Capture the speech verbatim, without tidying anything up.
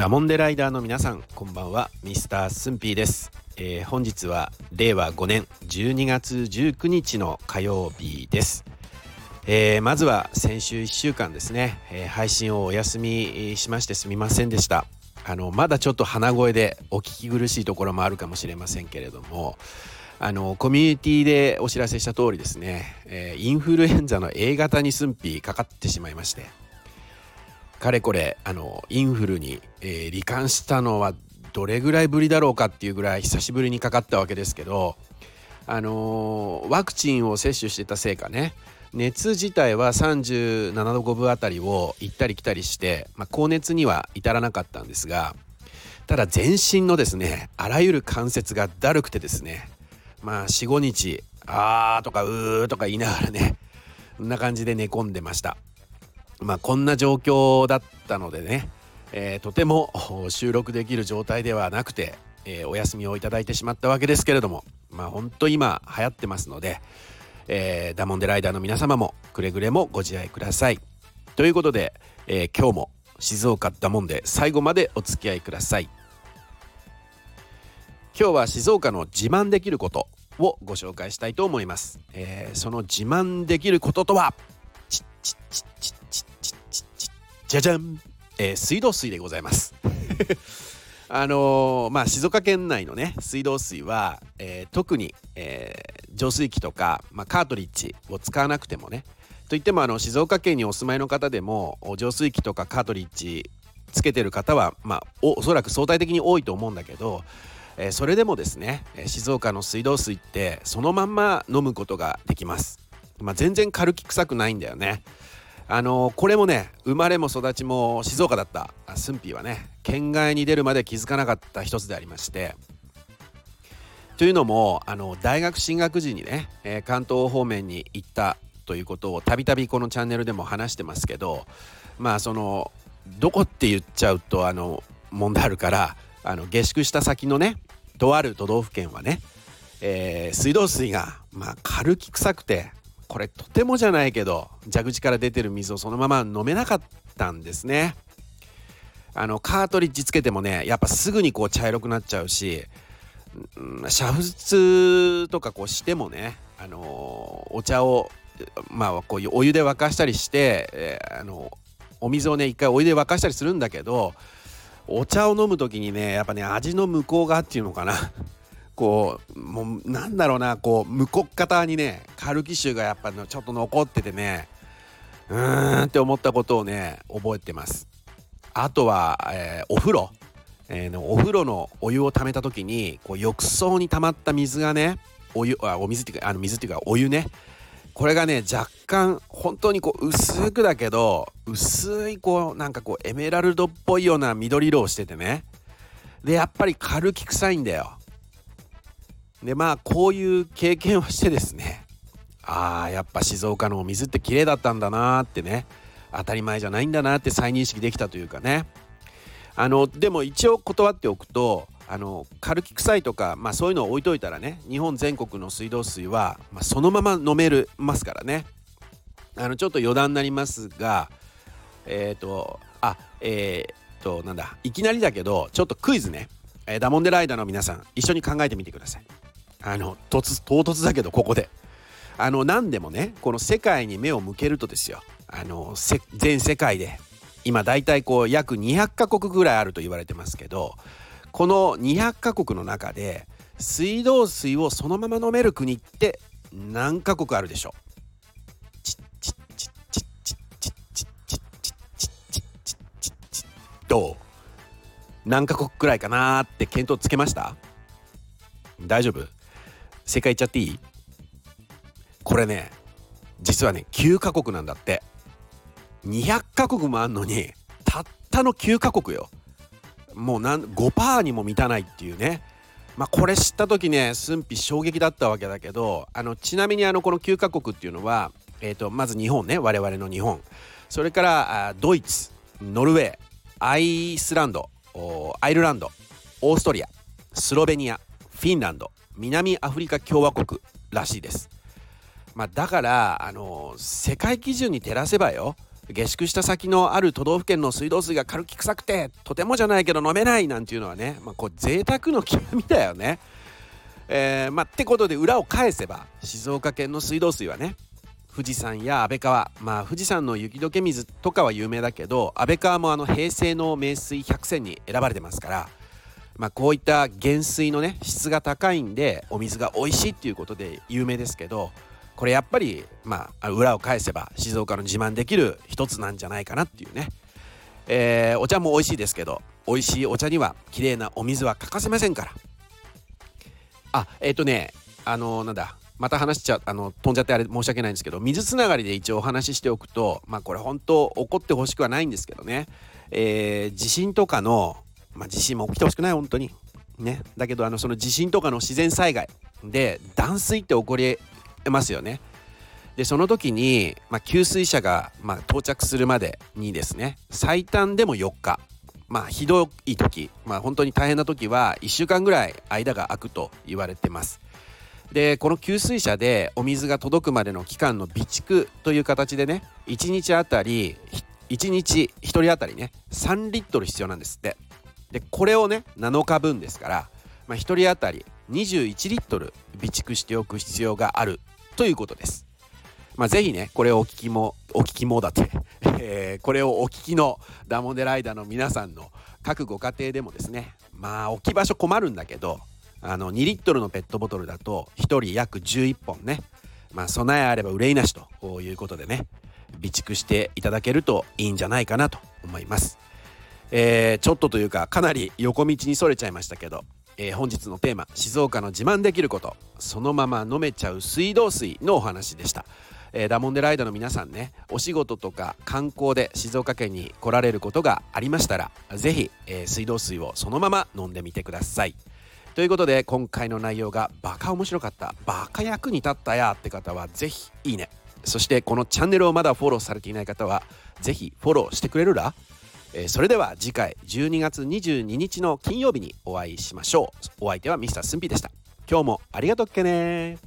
ダモンデライダーの皆さん、こんばんは。ミスタースンピーです。えー、本日はれいわごねんじゅうにがつじゅうくにちの火曜日です。えー、まずは先週いっしゅうかんですね、えー、配信をお休みしましてすみませんでした。あのまだちょっと鼻声でお聞き苦しいところもあるかもしれませんけれども、あのコミュニティでお知らせした通りですね、えー、インフルエンザの エー 型にスンピーかかってしまいまして、かれこれあのインフルに、えー、罹患したのはどれぐらいぶりだろうかっていうぐらい久しぶりにかかったわけですけど、あのー、ワクチンを接種してたせいかね、熱自体はさんじゅうななどごぶあたりを行ったり来たりして、まあ、高熱には至らなかったんですが、ただ全身のですねあらゆる関節がだるくてですね、まあ、よん、ごにちあーとかうーとか言いながらね、こんな感じで寝込んでました。まあ、こんな状況だったのでね、えー、とても収録できる状態ではなくて、えー、お休みをいただいてしまったわけですけれども、まあ本当今流行ってますので、えー、ダモンデライダーの皆様もくれぐれもご自愛くださいということで、えー、今日も静岡ダモンデ最後までお付き合いください。今日は静岡の自慢できることをご紹介したいと思います。えー、その自慢できることとはチッチッチッチッチッチッチッチッじゃじゃん、えー、水道水でございます。あのー、まあ静岡県内のね水道水は、えー、特に、えー、浄水器とか、まあ、カートリッジを使わなくてもね、といってもあの静岡県にお住まいの方でも浄水器とかカートリッジつけてる方は、まあ、お, おそらく相対的に多いと思うんだけど、えー、それでもですね静岡の水道水ってそのまんま飲むことができます。まあ、全然カルキ臭くないんだよね。あのー、これもね生まれも育ちも静岡だったスンピーはね県外に出るまで気づかなかった一つでありまして、というのもあの大学進学時にね、えー、関東方面に行ったということをたびたびこのチャンネルでも話してますけど、まあそのどこって言っちゃうとあの問題あるから、あの下宿した先のねとある都道府県はね、えー、水道水がまあ軽き臭くて、これとてもじゃないけど蛇口から出てる水をそのまま飲めなかったんですね。あのカートリッジつけてもねやっぱすぐにこう茶色くなっちゃうし、うん、煮沸とかこうしてもね、あのー、お茶をまあこういうお湯で沸かしたりして、えー、あのお水をね一回お湯で沸かしたりするんだけど、お茶を飲む時にねやっぱね味の向こう側っていうのかなこうもうなんだろうなこう向こっ方にねカルキ臭がやっぱちょっと残っててね、うーんって思ったことをね覚えてます。あとは、えー、お風呂、えー、のお風呂のお湯を溜めた時にこう浴槽に溜まった水がねお湯あお水っていうかあの水っていうかお湯ね、これがね若干本当にこう薄くだけど薄いこうなんかこうエメラルドっぽいような緑色をしててね、でやっぱりカルキ臭いんだよ。でまあこういう経験をしてですね、あーやっぱ静岡のお水って綺麗だったんだなーってね、当たり前じゃないんだなって再認識できたというかね。あのでも一応断っておくと、あのカルキ臭いとか、まあ、そういうのを置いといたらね日本全国の水道水は、まあ、そのまま飲めるますからね。あのちょっと余談になりますが、えっ、ー、とあえっ、ー、となんだいきなりだけどちょっとクイズね、えー、ダモンデライダーの皆さん一緒に考えてみてください。あの突唐突だけどここであの何でもねこの世界に目を向けるとですよ、あのせ全世界で今だいたいこう約にひゃくかこくぐらいあると言われてますけど、このにひゃくかこくの中で水道水をそのまま飲める国って何カ国あるでしょう。どう何カ国くらいかなって検討つけました？大丈夫？正解言っちゃっていい？これね実はねきゅうかこくなんだって。にひゃくかこくもあんのにたったのきゅうかこくよ。もうなん ごパーセント にも満たないっていうね。まあこれ知った時ねスンピ衝撃だったわけだけど、あのちなみにあのこのきゅうかこくっていうのは、えー、とまず日本ね我々の日本、それからドイツ、ノルウェー、アイスランド、アイルランド、オーストリア、スロベニア、フィンランド、南アフリカ共和国らしいです。まあ、だからあの世界基準に照らせばよ下宿した先のある都道府県の水道水が軽き臭くてとてもじゃないけど飲めないなんていうのはね、まあ、こう贅沢の極みだよね、えーまあ、ってことで裏を返せば静岡県の水道水はね富士山や安倍川、まあ、富士山の雪解け水とかは有名だけど安倍川もあの平成の名水百選に選ばれてますから、まあ、こういった原水のね質が高いんでお水が美味しいっていうことで有名ですけど、これやっぱり、まあ、裏を返せば静岡の自慢できる一つなんじゃないかなっていうね、えー、お茶も美味しいですけど美味しいお茶には綺麗なお水は欠かせませんから。あえっとねあのなんだまた話しちゃあの飛んじゃってあれ申し訳ないんですけど、水つながりで一応お話ししておくと、まあこれ本当怒ってほしくはないんですけどね、えー、地震とかの、まあ、地震も起きてほしくない本当にね、だけどあのその地震とかの自然災害で断水って起こりますよね。でその時に、まあ、給水車が、まあ、到着するまでにですね最短でもよっか、まあひどい時、まあ、本当に大変な時はいっしゅうかんぐらい間が空くと言われてます。でこの給水車でお水が届くまでの期間の備蓄という形でねいちにちあたりいちにちひとりあたりねさんリットル必要なんですって。でこれをねなのかぶんですから、まあ、ひとりあたりにじゅういちリットル備蓄しておく必要があるということです。まあ、ぜひねこれをお聞きもお聞きもだって、えー、これをお聞きのダモデライダーの皆さんの各ご家庭でもですね、まあ置き場所困るんだけどあのにリットルのペットボトルだとひとり約じゅういっぽんね、まあ、備えあれば憂いなしということでね備蓄していただけるといいんじゃないかなと思います。えー、ちょっとというかかなり横道にそれちゃいましたけど、えー、本日のテーマ静岡の自慢できることそのまま飲めちゃう水道水のお話でした。えー、ダモンデライダーの皆さんねお仕事とか観光で静岡県に来られることがありましたらぜひ、えー、水道水をそのまま飲んでみてください。ということで今回の内容がバカ面白かったバカ役に立ったやって方はぜひいいね、そしてこのチャンネルをまだフォローされていない方はぜひフォローしてくれるら、えー、それでは次回じゅうにがつにじゅうににちの金曜日にお会いしましょう。お相手はミスタースンピーでした。今日もありがとっけね。